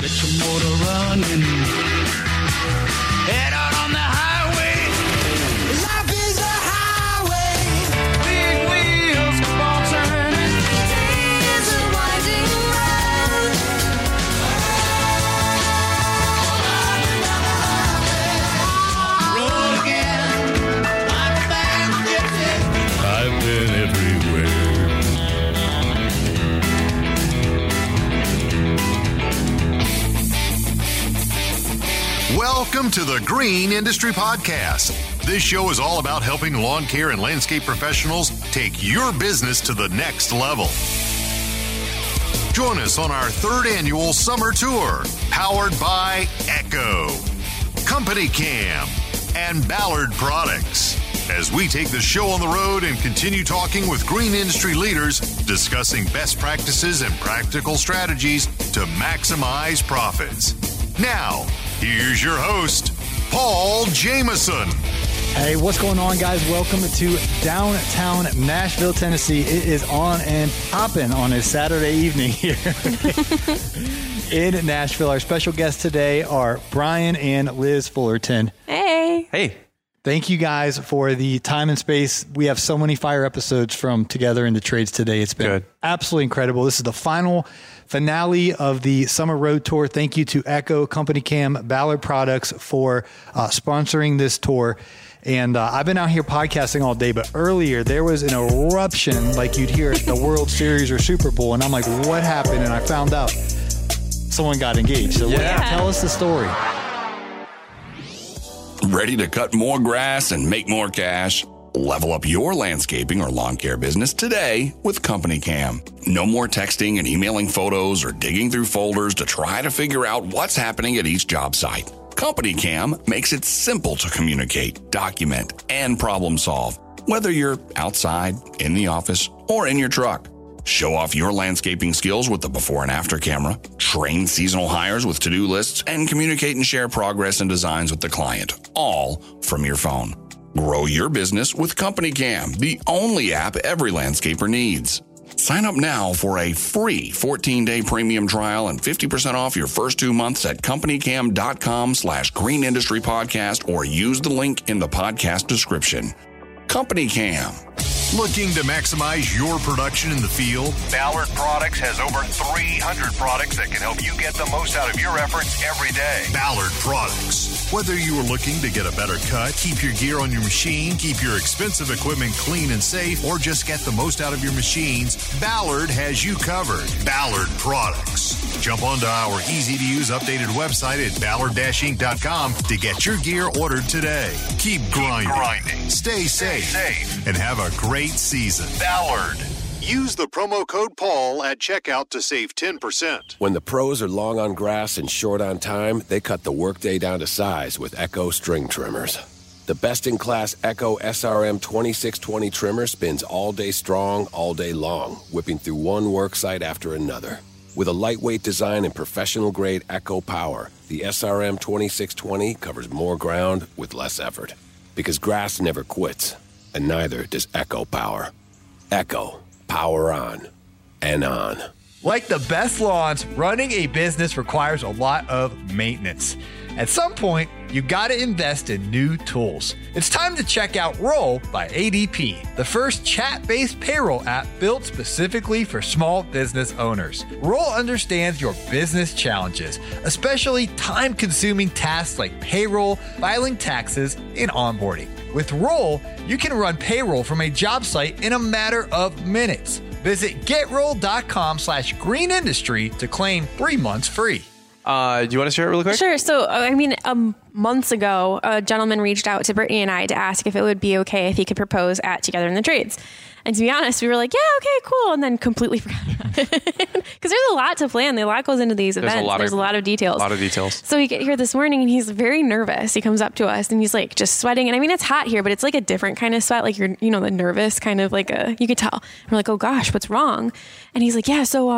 Get your motor running. Head out on the highway. Life is a highway. Big wheels keep on turning. It's a winding road. Roll again. My fans get it. I've been everywhere. Welcome to the Green Industry Podcast. This show is all about helping lawn care and landscape professionals take your business to the next level. Join us on our third annual summer tour, powered by Echo, Company Cam, and Ballard Products, as we take the show on the road and continue talking with green industry leaders, discussing best practices and practical strategies to maximize profits. Now, here's your host, Paul Jameson. Hey, what's going on, guys? Welcome to downtown Nashville, Tennessee. It is on and popping on a Saturday evening here in Nashville. Our special guests today are Brian and Liz Fullerton. Hey. Hey. Thank you guys for the time and space. We have so many fire episodes from Together in the Trades today. It's been absolutely incredible. This is the finale of the summer road tour. Thank you to Echo, Company Cam, Ballard Products for sponsoring this tour. And I've been out here podcasting all day, but earlier there was an eruption like you'd hear at the World Series or Super Bowl. And I'm like, what happened? And I found out someone got engaged. So tell us the story. Ready to cut more grass and make more cash? Level up your landscaping or lawn care business today with Company Cam. No more texting and emailing photos or digging through folders to try to figure out what's happening at each job site. Company Cam makes it simple to communicate, document, and problem solve, whether you're outside, in the office, or in your truck. Show off your landscaping skills with the before and after camera, train seasonal hires with to-do lists, and communicate and share progress and designs with the client, all from your phone. Grow your business with Company Cam, the only app every landscaper needs. Sign up now for a free 14-day premium trial and 50% off your first 2 months at companycam.com/greenindustrypodcast or use the link in the podcast description. Company Cam. Looking to maximize your production in the field? Ballard Products has over 300 products that can help you get the most out of your efforts every day. Ballard Products. Whether you are looking to get a better cut, keep your gear on your machine, keep your expensive equipment clean and safe, or just get the most out of your machines, Ballard has you covered. Ballard Products. Jump onto our easy-to-use updated website at ballard-inc.com to get your gear ordered today. Keep grinding. Stay safe, and have a great season. Ballard. Use the promo code Paul at checkout to save 10%. When the pros are long on grass and short on time, they cut the workday down to size with Echo string trimmers. The best-in-class Echo SRM 2620 trimmer spins all day strong, all day long, whipping through one worksite after another. With a lightweight design and professional-grade Echo power, the SRM 2620 covers more ground with less effort. Because grass never quits, and neither does Echo power. Echo, power on and on. Like the best lawns, running a business requires a lot of maintenance. At some point, you gotta invest in new tools. It's time to check out Roll by ADP, the first chat-based payroll app built specifically for small business owners. Roll understands your business challenges, especially time-consuming tasks like payroll, filing taxes, and onboarding. With Roll, you can run payroll from a job site in a matter of minutes. Visit GetRoll.com/greenindustry to claim 3 months free. Do you want to share it really quick? Sure. So, months ago, a gentleman reached out to Brittany and I to ask if it would be okay if he could propose at Together in the Trades. And to be honest, we were like, yeah, okay, cool. And then completely forgot about it. Because there's a lot to plan. A lot goes into these events. There's a lot of details. A lot of details. So we get here this morning and he's very nervous. He comes up to us and he's like just sweating. And I mean, it's hot here, but it's like a different kind of sweat. Like you're, you know, the nervous kind of like a, you could tell. And we're like, oh gosh, what's wrong? And he's like, yeah, so,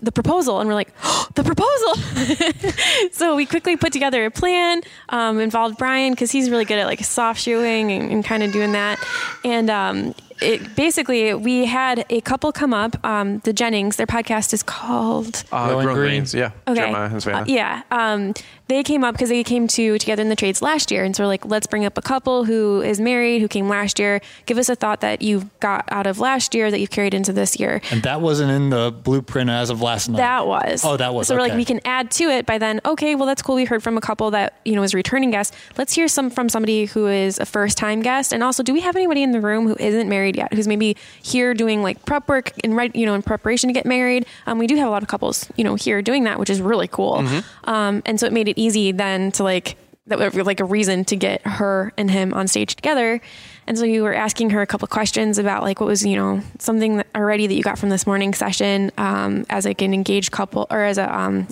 the proposal. And we're like, oh, the proposal. So we quickly put together a plan, involved Brian, cause he's really good at like soft shoeing and kind of doing that. And, it basically, we had a couple come up, the Jennings, their podcast is called Growing Greens. Yeah. Okay. Jeremiah and Savannah. Yeah. They came up because they came to Together in the Trades last year. And so we're like, let's bring up a couple who is married, who came last year. Give us a thought that you got out of last year that you've carried into this year. And that wasn't in the blueprint as of last night. That was. Oh, that was. So we're like, we can add to it by then. Okay, well, that's cool. We heard from a couple that, you know, is returning guests. Let's hear from somebody who is a first time guest. And also, do we have anybody in the room who isn't married yet, who's maybe here doing like prep work and in preparation to get married? We do have a lot of couples, you know, here doing that, which is really cool. Mm-hmm. And so it made it easy then to a reason to get her and him on stage together. And so you were asking her a couple of questions about like what was, you know, something that already that you got from this morning session, as like an engaged couple or as a,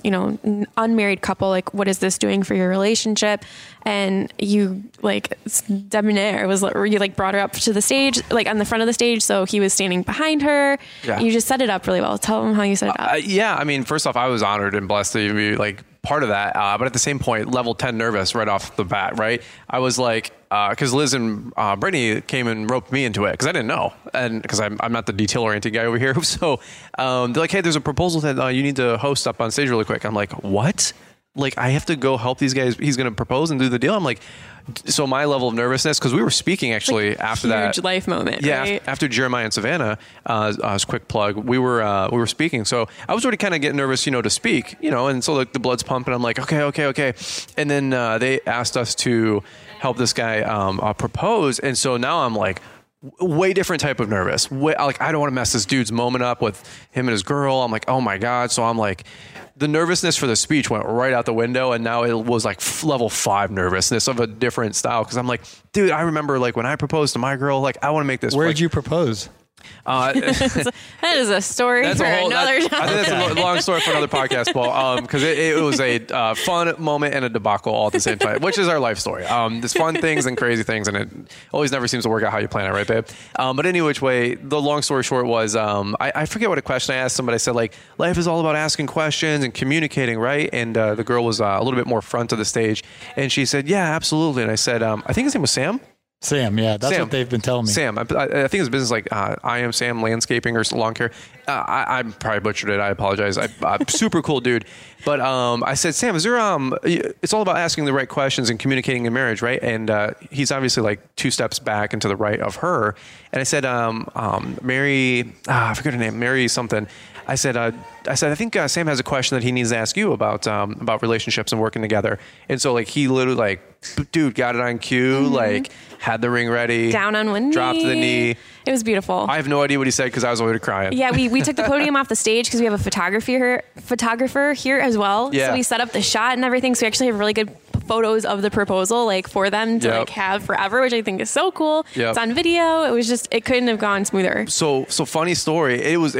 unmarried couple, like what is this doing for your relationship? And you like debonair was you like brought her up to the stage, like on the front of the stage. So he was standing behind her. Yeah. You just set it up really well. Tell him how you set it up. Yeah. I mean, first off, I was honored and blessed to be like part of that. But at the same point, level 10 nervous right off the bat. Right. I was like, because Liz and Brittany came and roped me into it because I didn't know, and because I'm not the detail oriented guy over here. So they're like, hey, there's a proposal that you need to host up on stage really quick. I'm like, what? Like I have to go help these guys. He's going to propose and do the deal. I'm like, so my level of nervousness, because we were speaking actually like after that huge life moment. Yeah, right? After Jeremiah and Savannah, quick plug, we were speaking. So I was already kind of getting nervous, you know, to speak, you know, and so like the blood's pumping. I'm like, okay. And then they asked us to help this guy propose. And so now I'm like, way different type of nervous. I don't want to mess this dude's moment up with him and his girl. I'm like, oh my God. So I'm like, the nervousness for the speech went right out the window. And now it was like level 5 nervousness of a different style. Cause I'm like, dude, I remember like when I proposed to my girl, like I want to make this. Where did you propose? That is a story for another time. I think that's a long story for another podcast, Paul. Because it was a fun moment and a debacle all at the same time, which is our life story. There's fun things and crazy things, and it always never seems to work out how you plan it, right, babe? But any which way, the long story short was I forget what a question I asked somebody. I said like, life is all about asking questions and communicating, right? And the girl was a little bit more front of the stage, and she said, yeah, absolutely. And I said, I think his name was Sam. Sam, yeah, that's Sam. What they've been telling me. Sam, I think his business is like I Am Sam Landscaping or Lawn Care. I probably butchered it. I apologize. I'm super cool dude. But I said, Sam, is there? It's all about asking the right questions and communicating in marriage, right? And he's obviously like 2 steps back and to the right of her. And I said, Mary, I forget her name, Mary something. I said, I think Sam has a question that he needs to ask you about relationships and working together. And so like, he literally like, dude, got it on cue, mm-hmm. like had the ring ready, down on one knee, dropped the knee. It was beautiful. I have no idea what he said, cause I was already crying. Yeah. We took the podium off the stage cause we have a photographer here as well. Yeah. So we set up the shot and everything. So we actually have really good photos of the proposal, like for them to yep. like have forever, which I think is so cool. Yep. It's on video. It was just, it couldn't have gone smoother. So funny story. It was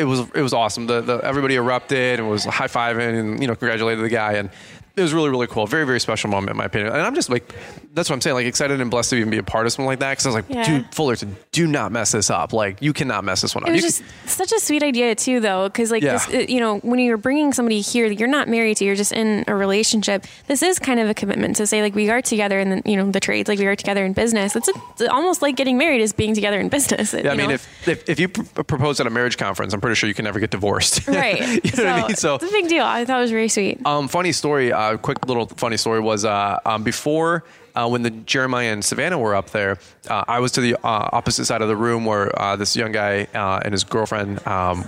awesome. Everybody erupted and was high fiving and, you know, congratulated the guy. And it was really, really cool. Very, very special moment in my opinion. And I'm just like, that's what I'm saying. Like excited and blessed to even be a part of something like that. Cause I was like, yeah. Dude, Fullerton, do not mess this up. Like you cannot mess this one up. It was just such a sweet idea too though. Cause like, yeah. This, you know, when you're bringing somebody here that you're not married to, you're just in a relationship. This is kind of a commitment to say like, we are together in the, you know, the trades, like we are together in business. It's almost like getting married is being together in business. Yeah, I mean, if you propose at a marriage conference, I'm pretty sure you can never get divorced. Right. You know what I mean? So it's a big deal. I thought it was very sweet. Funny story. Quick little funny story was before when the Jeremiah and Savannah were up there, I was to the opposite side of the room where this young guy and his girlfriend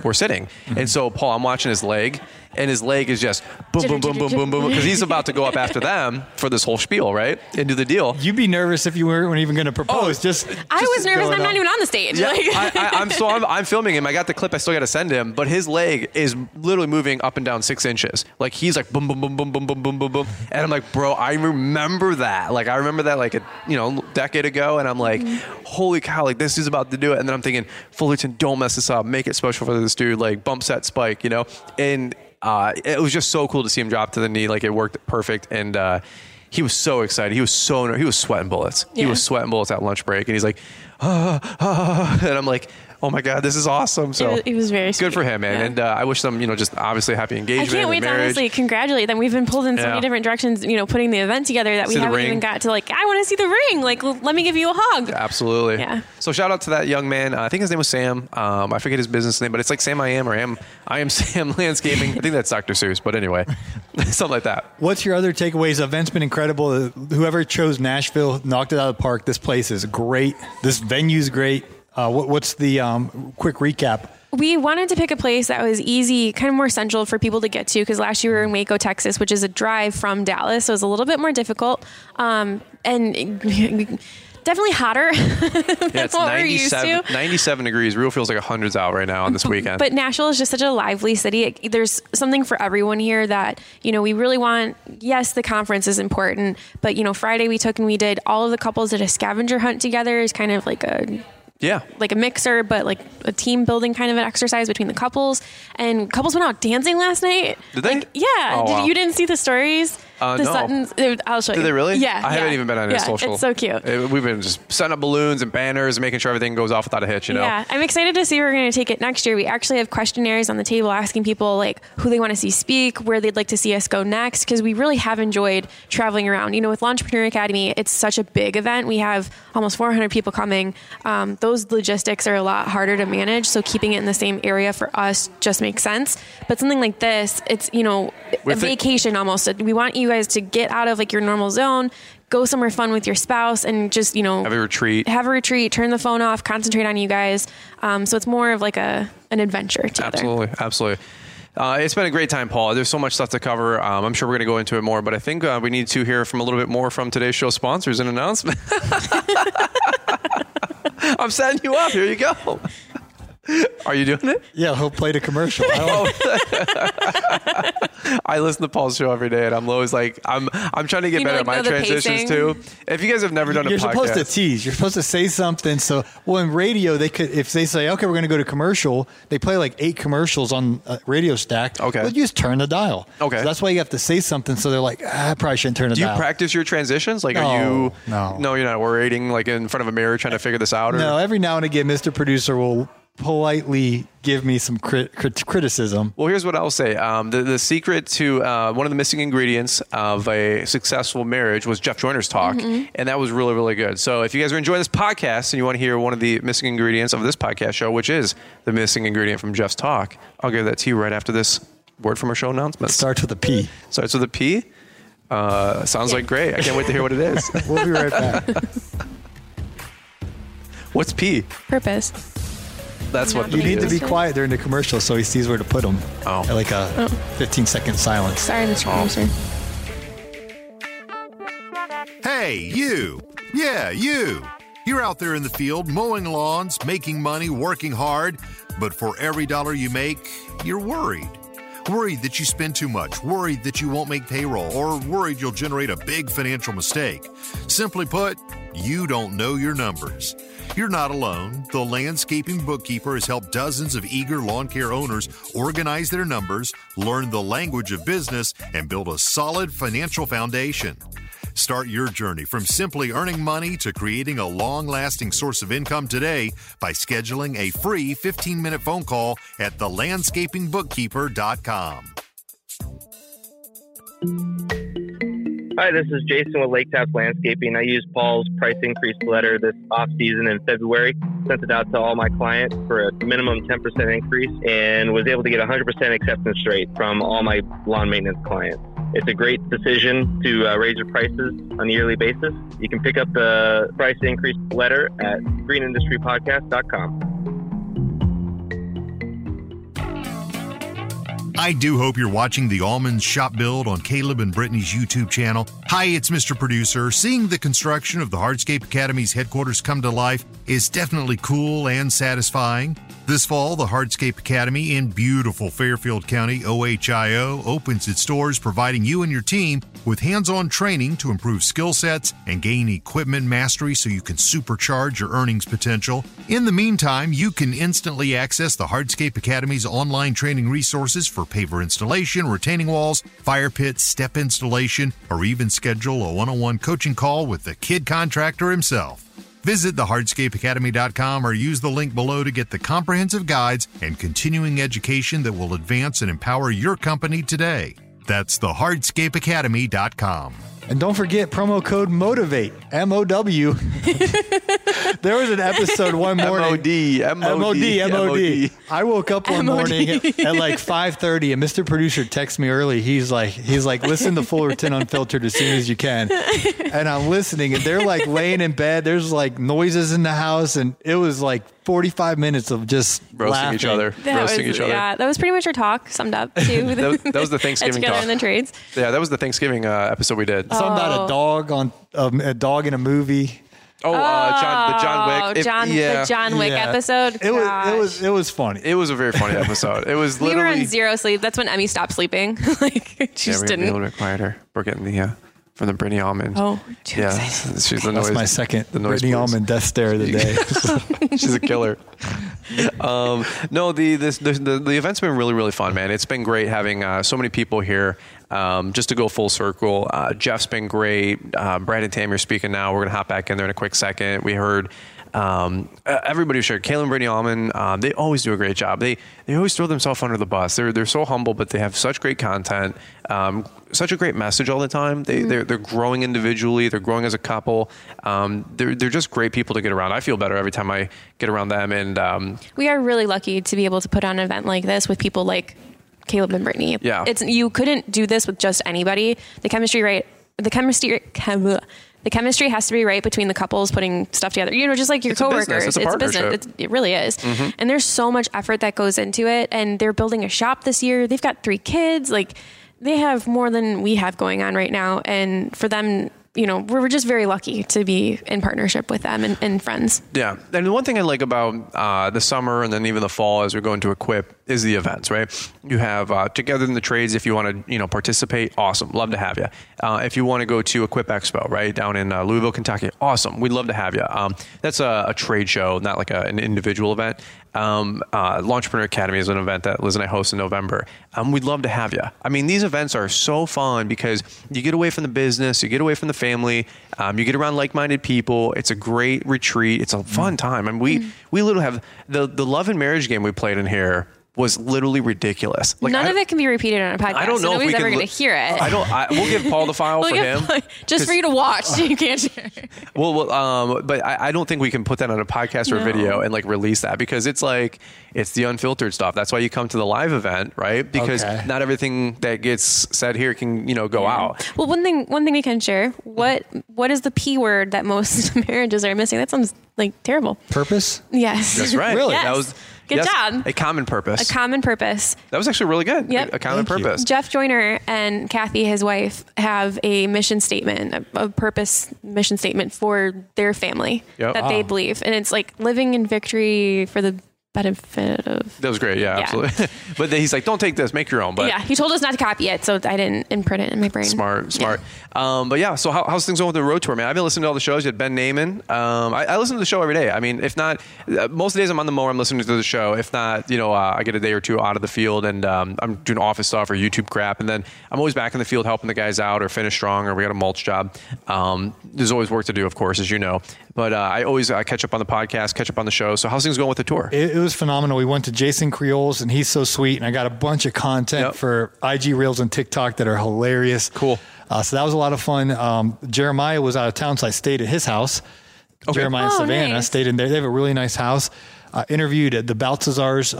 were sitting. Mm-hmm. And so, Paul, I'm watching his leg, and his leg is just boom, boom, boom, boom, boom, boom, because he's about to go up after them for this whole spiel, right? And do the deal. You'd be nervous if you weren't even going to propose. Oh, I was nervous. I'm not even on the stage. Yeah, like. I'm filming him. I got the clip. I still got to send him. But his leg is literally moving up and down 6 inches. Like he's like boom, boom, boom, boom, boom, boom, boom, boom, boom. And I'm like, bro, I remember that. Like I remember that like a decade ago, and I'm like, holy cow, like this dude's about to do it. And then I'm thinking, Fullerton, don't mess this up. Make it special for this dude. Like bump set spike, you know? And it was just so cool to see him drop to the knee. Like it worked perfect. And he was so excited. He was sweating bullets. Yeah. He was sweating bullets at lunch break. And he's like, and I'm like, oh my God, this is awesome. So it was very sweet. Good for him, man. Yeah. And I wish them, just obviously happy engagement. I can't wait to honestly congratulate them. We've been pulled in so many different directions, putting the event together that we haven't even got to I want to see the ring. Like, let me give you a hug. Yeah, absolutely. Yeah. So shout out to that young man. I think his name was Sam. I forget his business name, but it's like Sam I Am or I Am Sam Landscaping. I think that's Dr. Seuss, but anyway, something like that. What's your other takeaways? The event's been incredible. Whoever chose Nashville knocked it out of the park. This place is great. This venue's great. What's the quick recap? We wanted to pick a place that was easy, kind of more central for people to get to, because last year we were in Waco, Texas, which is a drive from Dallas. So it was a little bit more difficult and definitely hotter than what we're used to. 97 degrees. Real feels like 100's out right now on this weekend. But Nashville is just such a lively city. There's something for everyone here that, we really want. Yes, the conference is important, but, Friday we took and we did all of the couples did a scavenger hunt together. It's kind of like a... Yeah. Like a mixer, but like a team building kind of an exercise between the couples. And couples went out dancing last night. Did they? Yeah. Oh, wow. You didn't see the stories? No. Suttons. I'll show you. Did they really? Yeah. I haven't even been on his social. It's so cute. We've been just setting up balloons and banners and making sure everything goes off without a hitch, Yeah. I'm excited to see where we're going to take it next year. We actually have questionnaires on the table asking people who they want to see speak, where they'd like to see us go next, because we really have enjoyed traveling around. With Launchpreneur Academy, it's such a big event. We have almost 400 people coming. Those logistics are a lot harder to manage, so keeping it in the same area for us just makes sense. But something like this, it's, vacation almost. We want you guys to get out of your normal zone, go somewhere fun with your spouse, and just have a retreat, turn the phone off, concentrate on you guys. So it's more of an adventure together. Absolutely. It's been a great time, Paul. There's so much stuff to cover. I'm sure we're going to go into it more, but I think we need to hear from a little bit more from today's show sponsors and announcement. I'm setting you up. Here you go. Are you doing it? Yeah, he'll play the commercial. I listen to Paul's show every day, and I'm always I'm trying to get better at my transitions too. If you guys have never done a podcast, you're supposed to tease. You're supposed to say something. So, in radio, they could, if they say, "Okay, we're going to go to commercial," they play 8 commercials on Radio Stack. Okay, but you just turn the dial. Okay, so that's why you have to say something. So they're like, "I probably shouldn't turn the dial." Do you practice your transitions? No, no, you're not orating in front of a mirror trying to figure this out. No, every now and again, Mr. Producer will politely give me some criticism. Well, here's what I'll say. The secret to one of the missing ingredients of a successful marriage was Jeff Joyner's talk. Mm-hmm. And that was really, really good. So if you guys are enjoying this podcast and you want to hear one of the missing ingredients of this podcast show, which is the missing ingredient from Jeff's talk, I'll give that to you right after this word from our show announcement. Starts with a P. Sounds like great. I can't wait to hear what it is. We'll be right back. What's P? Purpose. That's what you need to be quiet during the commercial so he sees where to put them. Oh. At 15-second silence. Sorry, Mr. Producer. Hey, you. Yeah, you. You're out there in the field mowing lawns, making money, working hard. But for every dollar you make, you're worried. Worried that you spend too much, worried that you won't make payroll, or worried you'll generate a big financial mistake. Simply put, you don't know your numbers. You're not alone. The Landscaping Bookkeeper has helped dozens of eager lawn care owners organize their numbers, learn the language of business, and build a solid financial foundation. Start your journey from simply earning money to creating a long-lasting source of income today by scheduling a free 15-minute phone call at thelandscapingbookkeeper.com. Hi, this is Jason with Lake Taps Landscaping. I used Paul's price increase letter this off-season in February. Sent it out to all my clients for a minimum 10% increase and was able to get 100% acceptance rate from all my lawn maintenance clients. It's a great decision to raise your prices on a yearly basis. You can pick up the price increase letter at greenindustrypodcast.com. I do hope you're watching the Allman Shop Build on Caleb and Brittany's YouTube channel. Hi, it's Mr. Producer. Seeing the construction of the Hardscape Academy's headquarters come to life is definitely cool and satisfying. This fall, the Hardscape Academy in beautiful Fairfield County, OHIO, opens its doors, providing you and your team with hands-on training to improve skill sets and gain equipment mastery so you can supercharge your earnings potential. In the meantime, you can instantly access the Hardscape Academy's online training resources for paver installation, retaining walls, fire pits, step installation, or even schedule a one-on-one coaching call with the kid contractor himself. Visit thehardscapeacademy.com or use the link below to get the comprehensive guides and continuing education that will advance and empower your company today. That's thehardscapeacademy.com. And don't forget promo code MOTIVATE, M-O-W. There was an episode one morning. M-O-D, M-O-D, M-O-D. M-O-D. I woke up one morning at like 5:30 and Mr. Producer texts me early. He's like, listen to Fullerton Unfiltered as soon as you can. And I'm listening and they're like laying in bed. There's like noises in the house. And it was like 45 minutes of just roasting each other. Yeah, that was pretty much our talk summed up too. that was the Thanksgiving talk. Together in the Trades. Yeah, that was the Thanksgiving episode we did. Something about a dog in a movie. The John Wick episode. It was funny. It was a very funny episode. It was literally. We were on zero sleep. That's when Emmy stopped sleeping. She didn't. A little bit quieter. We're getting the from the Brittany Allman. Oh, yeah, she's the noise. That's my second Brittany Allman death stare of the day. She's a killer. The event's been really, really fun, man. It's been great having so many people here. Just to go full circle, Jeff's been great. Brad and Tammy are speaking now. We're going to hop back in there in a quick second. We heard everybody who shared. Caleb and Brittany Allman, they always do a great job. They always throw themselves under the bus. They're so humble, but they have such great content, such a great message all the time. They're growing individually. They're growing as a couple. They're just great people to get around. I feel better every time I get around them. And we are really lucky to be able to put on an event like this with people like Caleb and Brittany. Yeah. You couldn't do this with just anybody. The chemistry has to be right between the couples putting stuff together. You know, just like your coworkers. It's a partnership. It really is. Mm-hmm. And there's so much effort that goes into it. And they're building a shop this year. They've got 3 kids. Like, they have more than we have going on right now. And for them, you know, we were just very lucky to be in partnership with them and friends. Yeah. And the one thing I like about the summer and then even the fall as we're going to Equip is the events, right? You have Together in the Trades. If you want to, participate, awesome. Love to have you. If you want to go to Equip Expo, right, down in Louisville, Kentucky, awesome. We'd love to have you. That's a trade show, not like an individual event. Launchpreneur Academy is an event that Liz and I host in November. We'd love to have you. I mean, these events are so fun because you get away from the business, you get away from the family, you get around like-minded people. It's a great retreat. It's a fun time. I mean, we literally have the love and marriage game we played in here was literally ridiculous. Like, none of it can be repeated on a podcast. I don't know if nobody's ever going to hear it. We'll give Paul the file for him. Just for you to watch. You can't share. But I don't think we can put that on a podcast or video and release that because it's the unfiltered stuff. That's why you come to the live event, right? Because not everything that gets said here can, go out. Well, one thing we can share, what is the P word that most marriages are missing? That sounds terrible. Purpose? Yes. That's right. Really? Yes. That was good job. A common purpose. That was actually really good. Yep. A common purpose. Jeff Joyner and Kathy, his wife, have a mission statement, a purpose mission statement for their family that they believe. And it's living in victory for the benefit of... That was great. Yeah, absolutely. But then he's like, don't take this, make your own. But yeah, he told us not to copy it. So I didn't imprint it in my brain. Smart. Yeah. But yeah, so how's things going with the road tour, man? I've been listening to all the shows. You had Ben Naiman. I listen to the show every day. I mean, if not, most of the days I'm on the mower, I'm listening to the show. If not, I get a day or two out of the field and I'm doing office stuff or YouTube crap. And then I'm always back in the field helping the guys out or finish strong or we got a mulch job. There's always work to do, of course, as you know. But I always catch up on the podcast, catch up on the show. So how's things going with the tour? It was phenomenal. We went to Jason Creole's and he's so sweet. And I got a bunch of content for IG Reels and TikTok that are hilarious. Cool. So that was a lot of fun. Jeremiah was out of town, so I stayed at his house. Okay. Jeremiah and Savannah stayed in there. They have a really nice house. Interviewed at the Balthazars.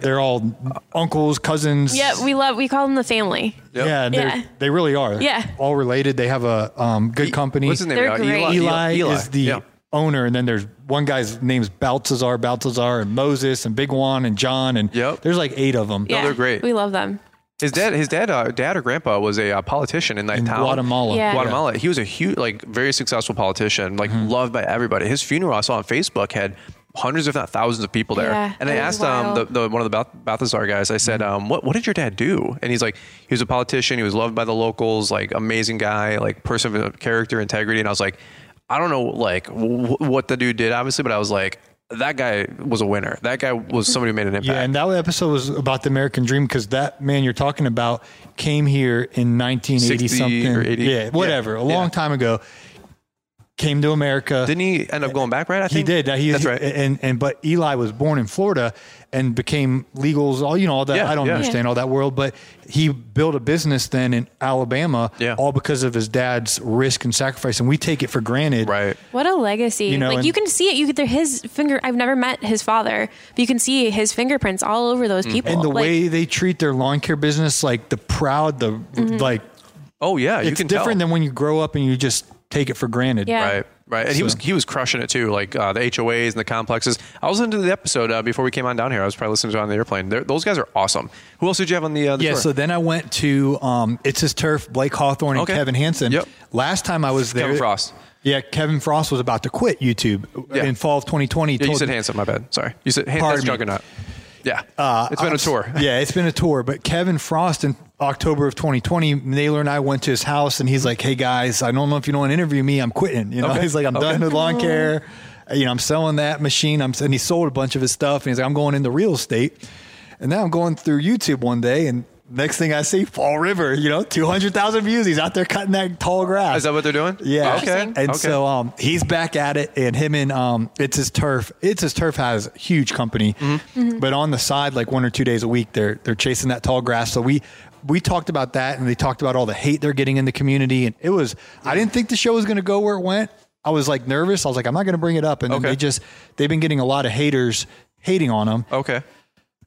They're all uncles, cousins. Yeah, we call them the family. Yep. Yeah, they really are. Yeah, all related. They have a good company. What's his name? Eli is the owner, and then there's one guy's name's Balthazar, and Moses, and Big Juan, and John, and there's 8 of them. Yeah, no, they're great. We love them. His dad or grandpa was a politician in that town. Guatemala. Yeah. He was a huge, very successful politician, loved by everybody. His funeral I saw on Facebook had hundreds, if not thousands of people there. Yeah, and I asked one of the Balthazar guys, I said, what did your dad do? And he's like, he was a politician. He was loved by the locals, like amazing guy, like person of character, integrity. And I was like, I don't know like what the dude did, obviously, but I was like, that guy was a winner. That guy was somebody who made an impact. Yeah, and that episode was about the American dream because that man you're talking about came here in 1980 something. Or 80. Yeah, whatever. Yeah. A long time ago. Came to America. Didn't he end up going back, right? I think he did. That's right. But Eli was born in Florida and became legals, all that. Yeah, I don't understand all that world, but he built a business then in Alabama, all because of his dad's risk and sacrifice. And we take it for granted. Right. What a legacy. You can see it. I've never met his father, but you can see his fingerprints all over those people. And the way they treat their lawn care business, like the proud, oh yeah. You can tell. It's different than when you grow up and you just take it for granted. Yeah. Right. Right. And he was crushing it too. Like the HOAs and the complexes. I was into the episode before we came on down here. I was probably listening to it on the airplane. Those guys are awesome. Who else did you have on the tour? So then I went to It's His Turf, Blake Hawthorne and Kevin Hansen. Yep. Last time I was there. Kevin Frost. Yeah. Kevin Frost was about to quit YouTube in fall of 2020. Yeah, you said Hansen. My bad. Sorry. You said Hansen Juggernaut. Yeah. It's been a tour. Yeah. It's been a tour, but Kevin Frost and October of 2020, Naylor and I went to his house and he's like, "Hey guys, I don't know if you don't want to interview me. I'm quitting." He's like, "I'm done with lawn care. I'm selling that machine." And he sold a bunch of his stuff and he's like, "I'm going into real estate." And now I'm going through YouTube one day and next thing I see, Fall River, 200,000 views. He's out there cutting that tall grass. Is that what they're doing? Yeah. Okay. And so he's back at it, and him and It's His Turf. It's His Turf has a huge company, but on the side, like 1 or 2 days a week, they're chasing that tall grass. So we talked about that, and they talked about all the hate they're getting in the community. And it was, I didn't think the show was going to go where it went. I was like nervous. I was like, I'm not going to bring it up. And then they've been getting a lot of haters hating on them. Okay.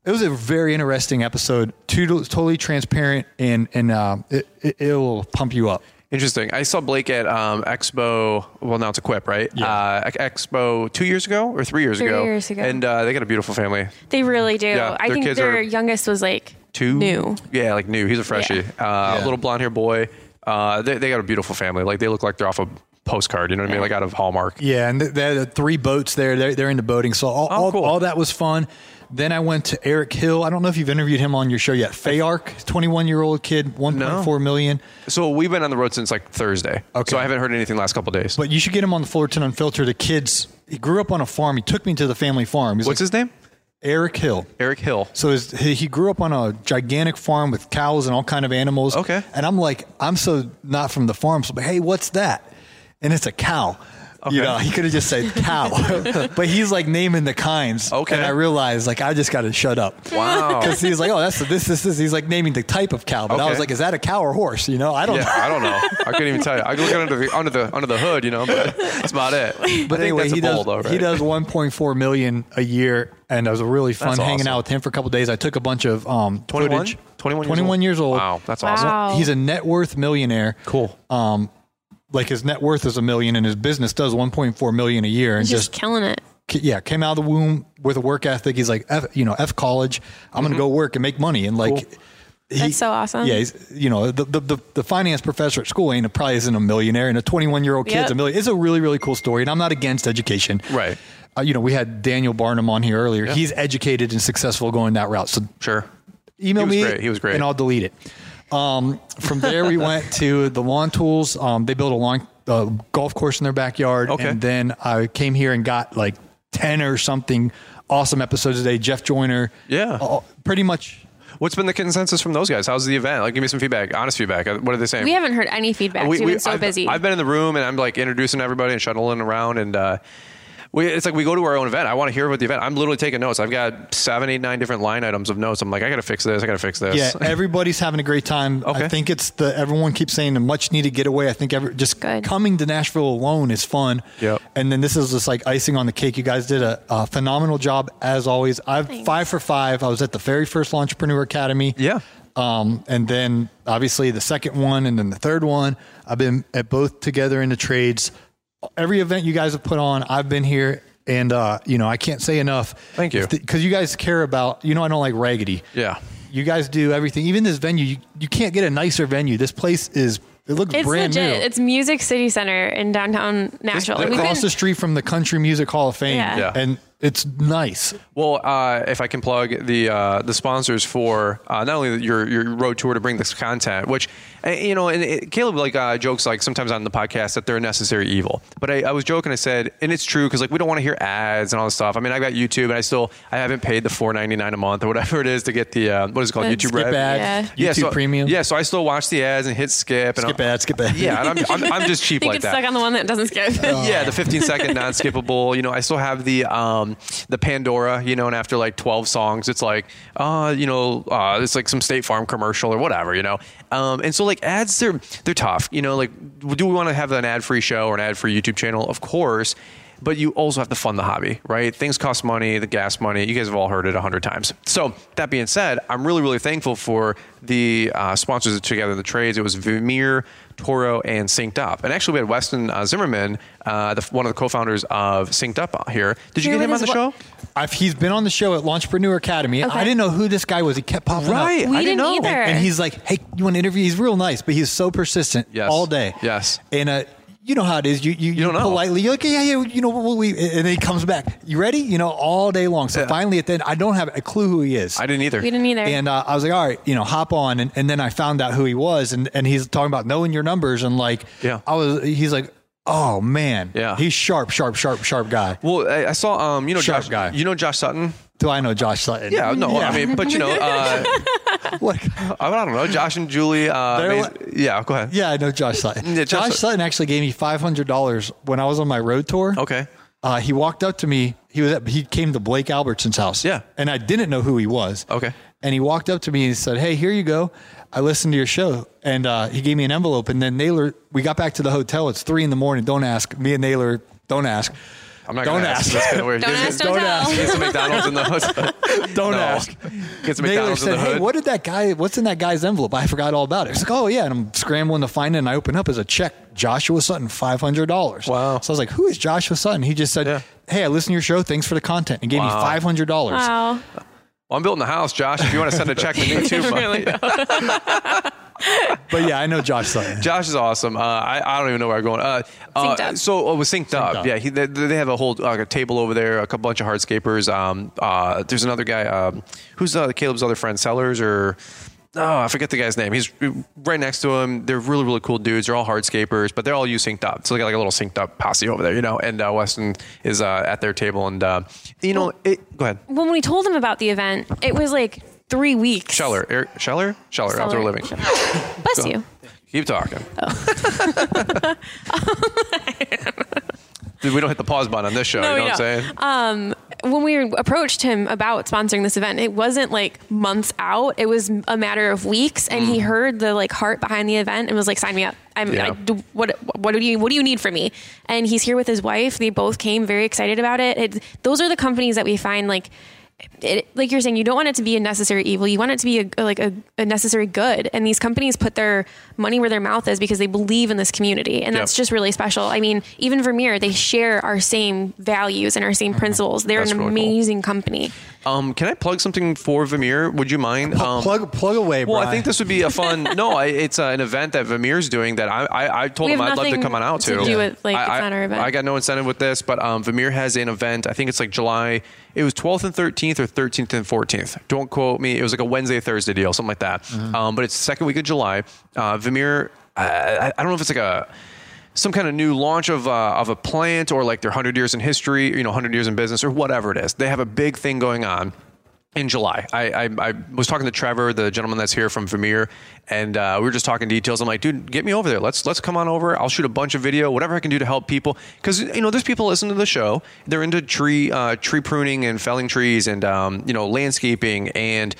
It was a very interesting episode, totally transparent, and it will pump you up. Interesting. I saw Blake at Expo. Well, now it's Equip, right? Yeah. Expo 2 years ago or 3 years ago. 3 years ago. And they got a beautiful family. They really do. Yeah, I think their youngest was like two. New. Yeah, like new. He's a freshie. Yeah. A little blonde hair boy. They got a beautiful family. Like they look like they're off a postcard, I mean? Like out of Hallmark. Yeah, and they had three boats there. They're into boating. So all that was fun. Then I went to Eric Hill. I don't know if you've interviewed him on your show yet. Fayark, 21-year-old kid, 1.4 million. So we've been on the road since like Thursday. Okay. So I haven't heard anything the last couple of days. But you should get him on the Fullerton Unfiltered. The kids, he grew up on a farm. He took me to the family farm. What's his name? Eric Hill. Eric Hill. So he grew up on a gigantic farm with cows and all kind of animals. Okay. And I'm like, I'm so not from the farm. So, but hey, what's that? And it's a cow. Okay. He could have just said cow, but he's like naming the kinds. Okay. And I realized like, I just got to shut up. Wow. Cause he's like, oh, that's this. He's like naming the type of cow. But I was like, is that a cow or horse? I don't know. I don't know. I couldn't even tell you. I could look under the hood, but that's about it. But anyway, he does 1.4 million a year. And it was really fun hanging out with him for a couple of days. I took a bunch of, 21 years old. Wow. That's awesome. Wow. He's a net worth millionaire. Cool. Like his net worth is $1 million and his business does 1.4 million a year. And he's just killing it. Yeah. Came out of the womb with a work ethic. He's like, F college, I'm going to go work and make money. And like, that's so awesome. Yeah. He's, the finance professor at school probably isn't a millionaire and a 21-year-old kid's a million. It's a really, really cool story. And I'm not against education. Right. We had Daniel Barnum on here earlier. Yeah. He's educated and successful going that route. So email me. He was great. And I'll delete it. From there we went to the lawn tools. They built a lawn golf course in their backyard. Okay. And then I came here and got like 10 or something awesome episodes today. Jeff Joyner. Yeah. Pretty much. What's been the consensus from those guys? How's the event? Like, give me some feedback, honest feedback. What are they saying? We haven't heard any feedback. We've been so busy. I've been in the room and I'm like introducing everybody and shuttling around and, it's like we go to our own event. I want to hear about the event. I'm literally taking notes. I've got 7, 8, 9 different line items of notes. I'm like, I got to fix this. I got to fix this. Yeah, everybody's having a great time. Okay. I think it's everyone keeps saying a much needed getaway. I think coming to Nashville alone is fun. Yep. And then this is just like icing on the cake. You guys did a phenomenal job as always. Thanks. 5 for 5. I was at the very first Launchpreneur Academy. Yeah. And then obviously the second one and then the third one. I've been at both Together in the Trades. Every event you guys have put on, I've been here and, I can't say enough. Thank you. Because you guys care about, I don't like raggedy. Yeah. You guys do everything. Even this venue, you can't get a nicer venue. This place is, it looks brand legit. New. It's Music City Center in downtown Nashville. Across the street from the Country Music Hall of Fame. Yeah. And It's nice. Well, if I can plug the sponsors for not only your road tour to bring this content, which, you know, and Caleb jokes like sometimes on the podcast that they're a necessary evil. But I was joking. I said, and it's true, because like we don't want to hear ads and all this stuff. I mean, I got YouTube, and I haven't paid the $4.99 a month or whatever it is to get the what is it called, YouTube Red? Ads. Yeah. YouTube Premium. Yeah, so I still watch the ads and hit skip. And skip ads. Yeah, and I'm just cheap like that. You get stuck on the one that doesn't skip. Yeah, the 15-second non-skippable. You know, I still have the Pandora, you know, and after like 12 songs, it's like, it's like some State Farm commercial or whatever, you know? And so like ads, they're tough, you know, like, do we want to have an ad-free show or an ad-free YouTube channel? Of course, but you also have to fund the hobby, right? Things cost money, the gas money, you guys have all heard it 100 times. So that being said, I'm really, really thankful for the sponsors of Together in the Trades. It was Vermeer, Toro, and Synced Up. And actually, we had Weston Zimmerman, one of the co-founders of Synced Up here. Did you get him on the show? He's been on the show at Launchpreneur Academy. Okay. I didn't know who this guy was. He kept popping up. I didn't know. Either. And he's like, hey, you want to interview? He's real nice, but he's so persistent all day. Yes. And you know how it is. You don't know. Politely, you're like, yeah, you know, and then he comes back. You ready? You know, all day long. So finally at the end, I don't have a clue who he is. I didn't either. We didn't either. And I was like, all right, you know, hop on. And then I found out who he was. And he's talking about knowing your numbers. And like, he's like, oh man. Yeah. He's sharp guy. Well, I saw, Josh Sutton. Do I know Josh Sutton? Yeah, no, yeah. I mean, but you know, look, I don't know, Josh and Julie. Go ahead. Yeah, I know Josh Sutton. Yeah, Josh Sutton actually gave me $500 when I was on my road tour. Okay. He walked up to me. He came to Blake Albertson's house. Yeah. And I didn't know who he was. Okay. And he walked up to me and he said, hey, here you go. I listened to your show. And he gave me an envelope. And then Naylor, we got back to the hotel. It's 3 a.m. Don't ask. Me and Naylor, don't ask. I'm not going to ask. That's kind of weird. Don't ask. Get some McDonald's in the hood. Don't ask. Get some McDonald's in the hood. Hey, what's in that guy's envelope? I forgot all about it. It's like, oh yeah. And I'm scrambling to find it. And I open up as a check, Joshua Sutton, $500. Wow. So I was like, who is Joshua Sutton? He just said, hey, I listened to your show. Thanks for the content. And gave me $500. Wow. Well, I'm building a house, Josh. If you want to send a check to me too, really but yeah, I know Josh Sutton. Josh is awesome. I don't even know where I'm going. Synced Up. So it was Synced Up. Yeah, they have a whole a table over there, a bunch of hardscapers. There's another guy. Who's Caleb's other friend? Sellers or... I forget the guy's name. He's right next to him. They're really, really cool dudes. They're all hardscapers, but they're all Synced Up. So they got like a little Synced Up posse over there, you know, and Weston is at their table. And, go ahead. When we told him about the event, it was like 3 weeks. Scheller? Outdoor Living. Bless you. Keep talking. Oh. We don't hit the pause button on this show. No, you know what I'm saying? When we approached him about sponsoring this event, it wasn't like months out. It was a matter of weeks. And he heard the like heart behind the event and was like, sign me up. What do you need from me? And he's here with his wife. They both came very excited about it. Those are the companies that we find like you're saying, you don't want it to be a necessary evil. You want it to be a necessary good. And these companies put their money where their mouth is because they believe in this community. And that's just really special. I mean, even Vermeer, they share our same values and our same principles. They're an amazing company. Can I plug something for Vermeer? Would you mind? Plug away, Brian. Well, I think this would be a fun... it's an event that Vermeer's doing that I told him I'd love to come on out to. Do with, like, it's not our event. I got no incentive with this, but Vermeer has an event. I think it's like July... It was 12th and 13th or 13th and 14th. Don't quote me. It was like a Wednesday, Thursday deal, something like that. Mm-hmm. But it's the second week of July. Vermeer, I don't know if it's like some kind of new launch of a plant or like their 100 years in history, 100 years in business or whatever it is. They have a big thing going on in July. I was talking to Trevor, the gentleman that's here from Vermeer, and we were just talking details. I'm like, dude, get me over there. Let's come on over. I'll shoot a bunch of video, whatever I can do to help people. Because, there's people listening to the show. They're into tree pruning and felling trees and, landscaping and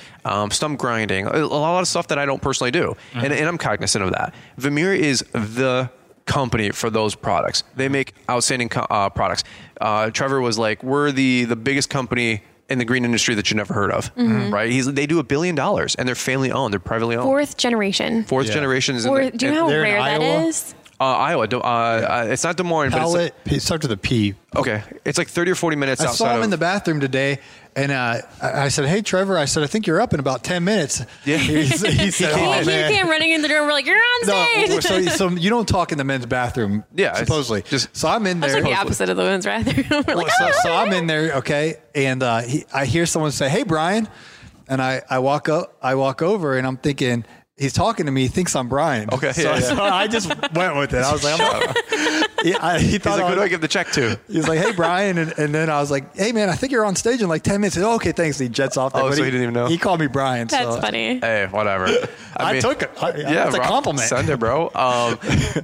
stump grinding. A lot of stuff that I don't personally do. Mm-hmm. And I'm cognizant of that. Vermeer is the company for those products. They make outstanding products. Trevor was like, we're the biggest company in the green industry that you never heard of, mm-hmm. right? They do $1 billion and they're family owned. They're privately owned. Fourth generation. Do you know how rare that is? Iowa. It's not Des Moines. Pellet. But it starts with a P. Okay. It's like 30 or 40 minutes outside. I saw him in the bathroom today, and I said, hey, Trevor, I said, I think you're up in about 10 minutes. Yeah. He said, oh, man. He came running in the room. We're like, you're on stage. No, so you don't talk in the men's bathroom, yeah, supposedly. So I'm in there. That's like the opposite of the women's bathroom. We're like, so I'm in there, okay, and I hear someone say, hey, Brian, and I walk over, and I'm thinking, he's talking to me. He thinks I'm Brian. Okay. So I just went with it. I was like, he thought, he's like, who do I give the check to? He's like, hey, Brian. And then I was like, hey, man, I think you're on stage in like 10 minutes. Said, oh, okay, thanks. And he jets off. Oh, so he didn't even know. He called me Brian. That's funny. Hey, whatever. I mean, took it. That's a compliment. Sunday, bro.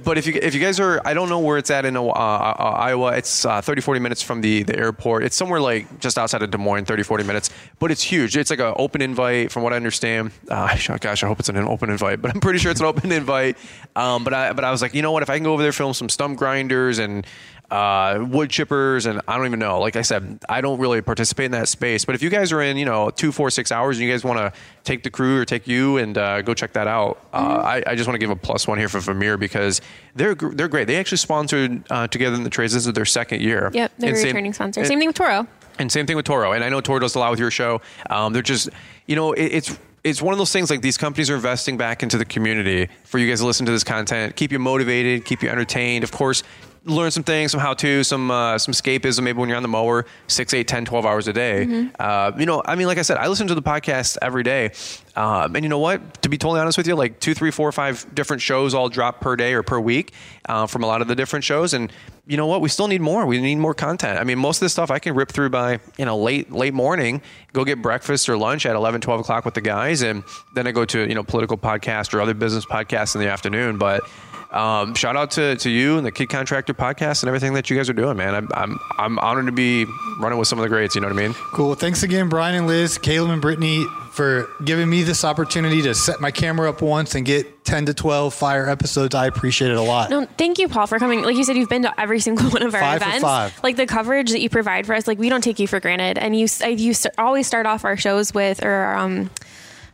But if you guys are, I don't know where it's at in Iowa. It's 30, 40 minutes from the airport. It's somewhere like just outside of Des Moines, 30, 40 minutes. But it's huge. It's like an open invite from what I understand. Gosh, I hope it's an open invite, but I'm pretty sure it's an open invite. But I was like, you know what? If I can go over there, film some stump grinders and wood chippers, and I don't even know. Like I said, I don't really participate in that space. But if you guys are in, 2, 4, 6 hours, and you guys want to take the crew or take you and go check that out, I just want to give a +1 here for Vermeer because they're great. They actually sponsored Together in the Trades. This is their second year. Yep, they're a returning sponsor. Same thing with Toro. And same thing with Toro. And I know Toro does a lot with your show. They're just, it's one of those things, like these companies are investing back into the community for you guys to listen to this content, keep you motivated, keep you entertained. Of course, learn some things, some how-to, some escapism, maybe when you're on the mower, 6, 8, 10, 12 hours a day. Mm-hmm. Like I said, I listen to the podcast every day. And you know what? To be totally honest with you, like 2, 3, 4, 5 different shows all drop per day or per week from a lot of the different shows. And you know what? We still need more. We need more content. I mean, most of this stuff I can rip through by, late morning, go get breakfast or lunch at 11, 12 o'clock with the guys. And then I go to, political podcast or other business podcasts in the afternoon. But shout out to you and the Kid Contractor podcast and everything that you guys are doing, man. I'm honored to be running with some of the greats. You know what I mean? Cool. Thanks again, Brian and Liz, Caleb and Brittany, for giving me this opportunity to set my camera up once and get 10 to 12 fire episodes. I appreciate it a lot. No, thank you, Paul, for coming. Like you said, you've been to every single one of our events. 5 for 5. Like the coverage that you provide for us, like we don't take you for granted. And you always start off our shows with,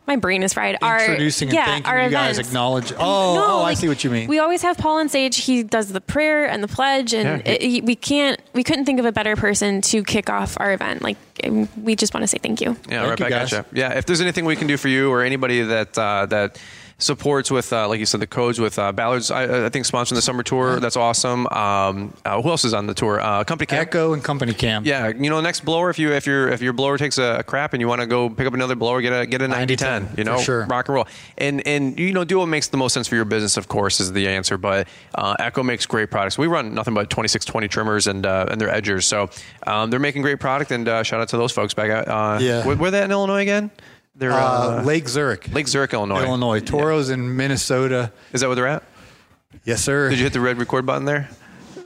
my brain is fried. Introducing and thanking you guys, acknowledge. I see what you mean. We always have Paul on stage. He does the prayer and the pledge, and we couldn't think of a better person to kick off our event. Like, we just want to say thank you. Yeah, thank right back at you. Yeah, if there's anything we can do for you or anybody that supports with, like you said, the codes with Ballard's, I think, sponsoring the summer tour. That's awesome. Who else is on the tour? Company Cam. Echo and Company Cam. Yeah. Next blower, if your blower takes a crap and you want to go pick up another blower, get a 90-10, sure. Rock and roll. And, do what makes the most sense for your business, of course, is the answer. But Echo makes great products. We run nothing but 2620 trimmers and their edgers. So they're making great product, and shout out to those folks back out. Where that in Illinois again? They're Lake Zurich, Illinois. Toro's in Minnesota. Is that where they're at? Yes, sir. Did you hit the red record button there?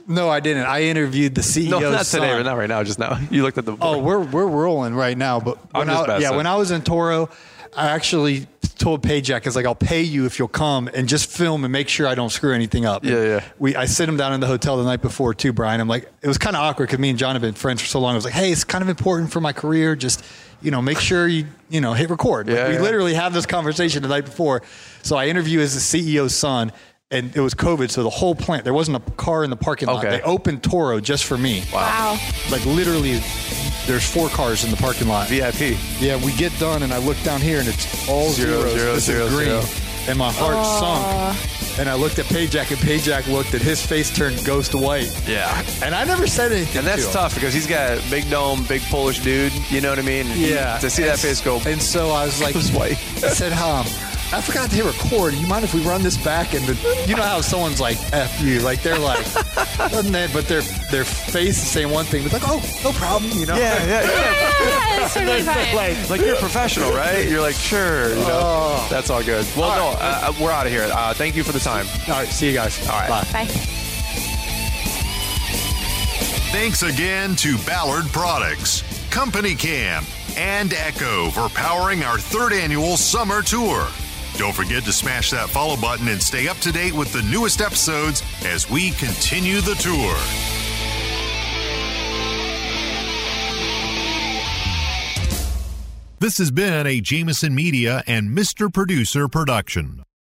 No, I didn't. I interviewed the CEO. No, not today, but not right now. Just now. You looked at the board. Oh, we're rolling right now. But when I was in Toro, I actually told Pajak, "Is like I'll pay you if you'll come and just film and make sure I don't screw anything up." Yeah, yeah. I sit him down in the hotel the night before too, Brian. I'm like, it was kind of awkward because me and John have been friends for so long. I was like, "Hey, it's kind of important for my career. Just." Make sure you, hit record. Yeah, we literally have this conversation the night before. So I interview as the CEO's son, and it was COVID. So the whole plant, there wasn't a car in the parking lot. They opened Toro just for me. Wow. Like literally there's 4 cars in the parking lot. VIP. Yeah. We get done and I look down here and it's all zeros. This is green. And my heart sunk. And I looked at Pajak, and Pajak looked at his face turned ghost white. Yeah. And I never said anything to him. And that's tough because he's got a big dome, big Polish dude. You know what I mean? Yeah. To see that face go. And so I was like, ghost white. I said, I forgot to hit record. You mind if we run this back? And you know how someone's like, F you. Like, they're like, doesn't they? But their face is saying one thing. It's like, oh, no problem, Yeah, it's totally fine. Like, you're professional, right? You're like, sure. That's all good. Well, all right. We're out of here. Thank you for the time. All right, see you guys. All right. Bye. Thanks again to Ballard Products, Company Cam, and Echo for powering our 3rd annual summer tour. Don't forget to smash that follow button and stay up to date with the newest episodes as we continue the tour. This has been a Jameson Media and Mr. Producer production.